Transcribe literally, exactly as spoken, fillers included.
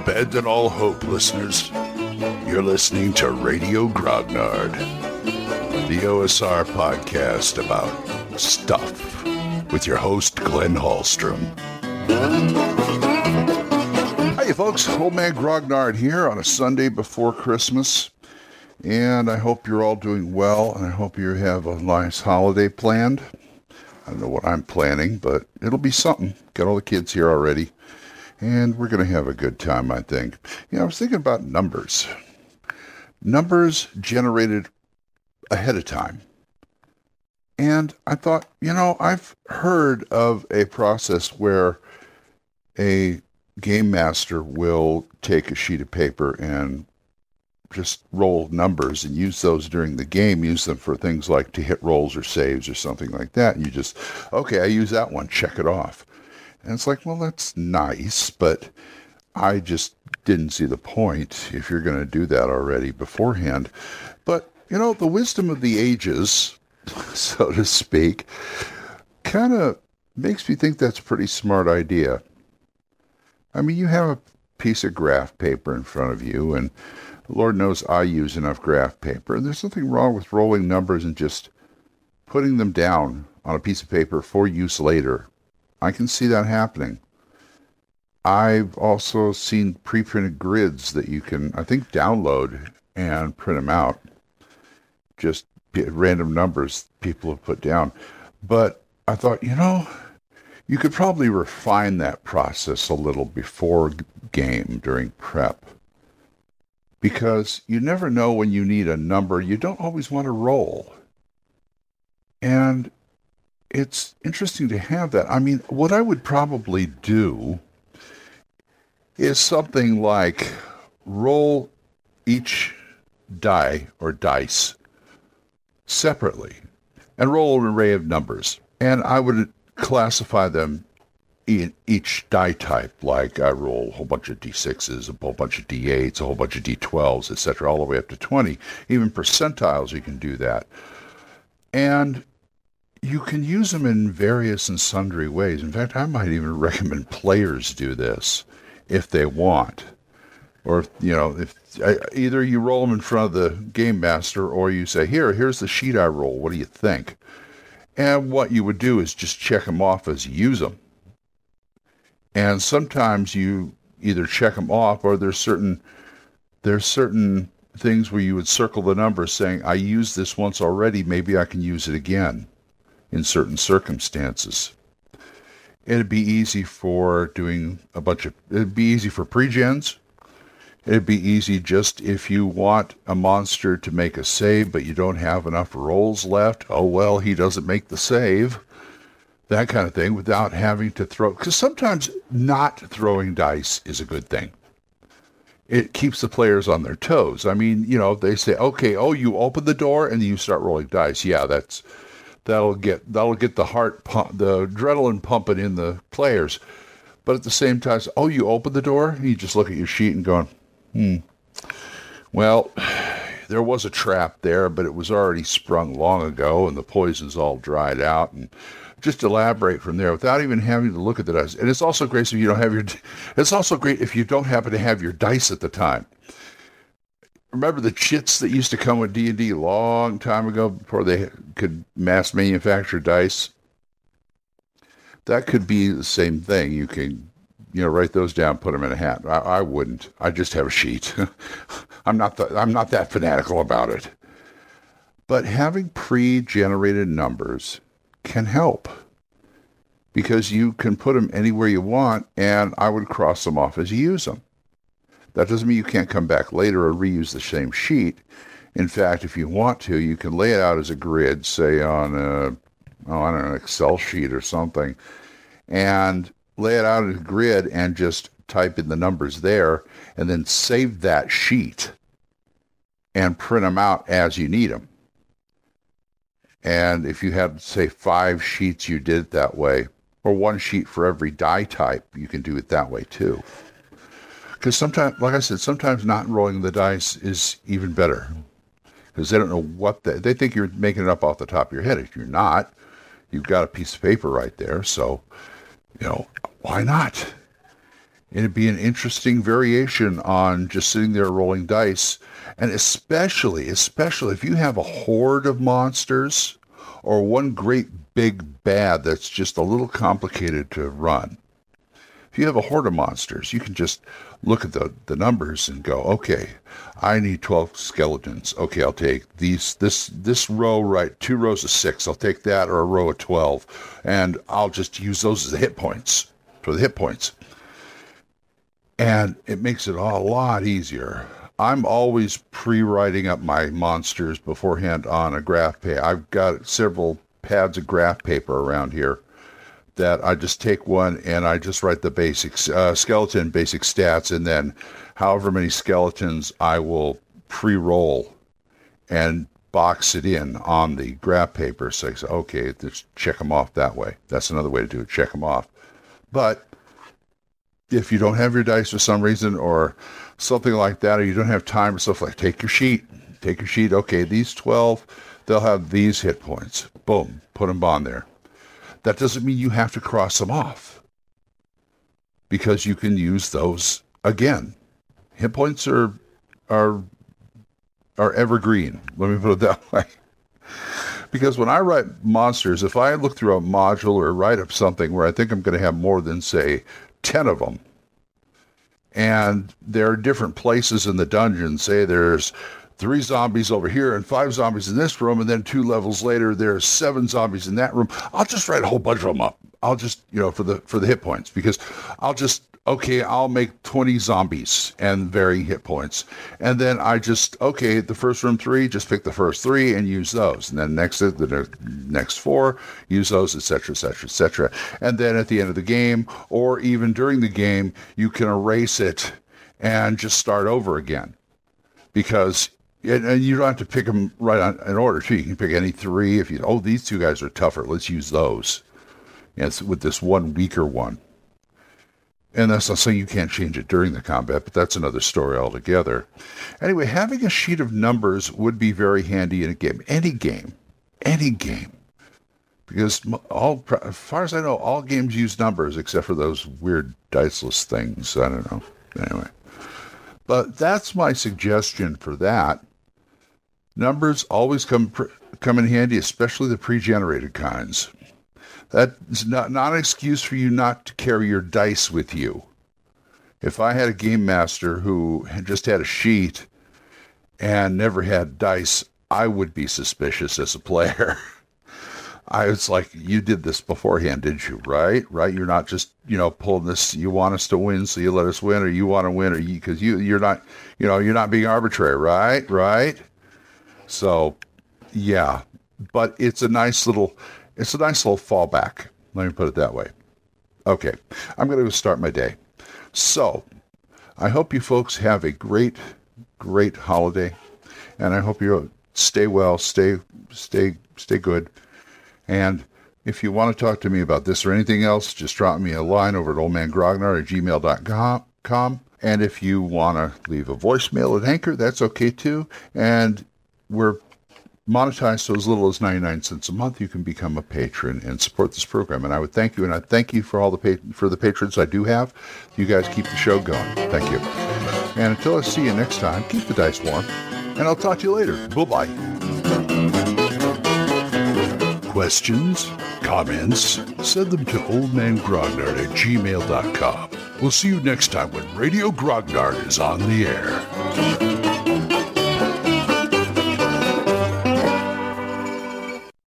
upends and all hope, listeners. You're listening to Radio Grognard, the O S R podcast about stuff, with your host, Glenn Hallstrom. Hey, folks. Old Man Grognard here on a Sunday before Christmas. And I hope you're all doing well, and I hope you have a nice holiday planned. I don't know what I'm planning, but it'll be something. Got all the kids here already, and we're going to have a good time, I think. You know, I was thinking about numbers. Numbers generated ahead of time. And I thought, you know, I've heard of a process where a game master will take a sheet of paper and just roll numbers and use those during the game, use them for things like to hit rolls or saves or something like that. And you just, okay, I use that one, check it off. And it's like, well, that's nice, but I just didn't see the point if you're going to do that already beforehand. But, you know, the wisdom of the ages, so to speak, kind of makes me think that's a pretty smart idea. I mean, you have a piece of graph paper in front of you, and Lord knows I use enough graph paper. There's nothing wrong with rolling numbers and just putting them down on a piece of paper for use later. I can see that happening. I've also seen pre-printed grids that you can, I think, download and print them out. Just random numbers people have put down. But I thought, you know, you could probably refine that process a little before game during prep. Because you never know when you need a number. You don't always want to roll. And it's interesting to have that. I mean, what I would probably do is something like roll each die or dice separately and roll an array of numbers. And I would classify them in each die type, like I roll a whole bunch of D sixes, a whole bunch of D eights, a whole bunch of D twelves, et cetera, all the way up to twenty. Even percentiles, you can do that. And you can use them in various and sundry ways. In fact, I might even recommend players do this if they want. Or, you know, if either you roll them in front of the game master or you say, here, here's the sheet I roll. What do you think? And what you would do is just check them off as you use them. And sometimes you either check them off or there's certain there's certain things where you would circle the numbers saying, I used this once already. Maybe I can use it again in certain circumstances. It'd be easy for doing a bunch of, it'd be easy for pre-gens. It'd be easy just if you want a monster to make a save, but you don't have enough rolls left. Oh, well, he doesn't make the save. That kind of thing without having to throw. Because sometimes not throwing dice is a good thing. It keeps the players on their toes. I mean, you know, they say, okay, oh, you open the door and you start rolling dice. Yeah, that's that'll get that'll get the heart pump, the adrenaline pumping in the players. But at the same time, oh, you open the door and you just look at your sheet and going, Hmm. Well, there was a trap there, but it was already sprung long ago, and the poison's all dried out. And just elaborate from there without even having to look at the dice. And it's also great if you don't have your. It's also great if you don't happen to have your dice at the time. Remember the chits that used to come with D and D long time ago before they could mass manufacture dice. That could be the same thing. You can. You know, write those down, put them in a hat. I, I wouldn't. I just have a sheet. I'm not the, I'm not that fanatical about it. But having pre-generated numbers can help because you can put them anywhere you want, and I would cross them off as you use them. That doesn't mean you can't come back later or reuse the same sheet. In fact, if you want to, you can lay it out as a grid, say on a, oh, I don't know, an Excel sheet or something, and lay it out in a grid and just type in the numbers there and then save that sheet and print them out as you need them. And if you had, say, five sheets, you did it that way, or one sheet for every die type, you can do it that way too. Because sometimes, like I said, sometimes not rolling the dice is even better because they don't know what they, they think you're making it up off the top of your head. If you're not, you've got a piece of paper right there. So, you know, why not? It'd be an interesting variation on just sitting there rolling dice. And especially, especially if you have a horde of monsters or one great big bad that's just a little complicated to run. If you have a horde of monsters, you can just look at the, the numbers and go, okay, I need twelve skeletons. Okay, I'll take these this this row, right, two rows of six. I'll take that, or a row of twelve, and I'll just use those as the hit points, for the hit points. And it makes it all a lot easier. I'm always pre-writing up my monsters beforehand on a graph pad. I've got several pads of graph paper around here that I just take one and I just write the basics, uh, skeleton basic stats, and then however many skeletons I will pre-roll and box it in on the graph paper. So I say, okay, just check them off that way. That's another way to do it, check them off. But if you don't have your dice for some reason or something like that, or you don't have time or stuff, like take your sheet, take your sheet, okay, these twelve, they'll have these hit points. Boom, put them on there. That doesn't mean you have to cross them off, because you can use those again. Hit points are are are evergreen. Let me put it that way. Because when I write monsters, if I look through a module or write up something where I think I'm going to have more than, say, ten of them, and there are different places in the dungeon, say there's three zombies over here and five zombies in this room, and then two levels later there's seven zombies in that room, I'll just write a whole bunch of them up. I'll just, you know, for the for the hit points, because I'll just, okay, I'll make twenty zombies and varying hit points, and then I just, okay, the first room three, just pick the first three and use those, and then next the next four, use those, etc, etc, etc. And then at the end of the game, or even during the game, you can erase it and just start over again, because and you don't have to pick them right on, in order, too. You can pick any three. If you, oh, these two guys are tougher, let's use those. And it's with this one weaker one. And that's not saying you can't change it during the combat, but that's another story altogether. Anyway, having a sheet of numbers would be very handy in a game. Any game. Any game. Because all, as far as I know, all games use numbers, except for those weird diceless things. I don't know. Anyway. But that's my suggestion for that. Numbers always come pre- come in handy, especially the pre-generated kinds. That's not, not an excuse for you not to carry your dice with you. If I had a game master who had just had a sheet and never had dice, I would be suspicious as a player. I was like, you did this beforehand, didn't you? Right? Right? You're not just, you know, pulling this, you want us to win, so you let us win, or you want to win, or you, because you, you're not, you know, you're not being arbitrary, right? Right? So, yeah, but it's a nice little, it's a nice little fallback. Let me put it that way. Okay, I'm going to go start my day. So, I hope you folks have a great, great holiday, and I hope you stay well, stay, stay, stay good. And if you want to talk to me about this or anything else, just drop me a line over at old man grognard at gmail dot com. And if you want to leave a voicemail at Anchor, that's okay too. And we're monetized, so as little as ninety-nine cents a month, you can become a patron and support this program. And I would thank you, and I thank you for all the pat- for the patrons I do have. You guys keep the show going. Thank you. And until I see you next time, keep the dice warm, and I'll talk to you later. Bye-bye. Questions, comments, send them to old man grognard at gmail dot com. We'll see you next time when Radio Grognard is on the air.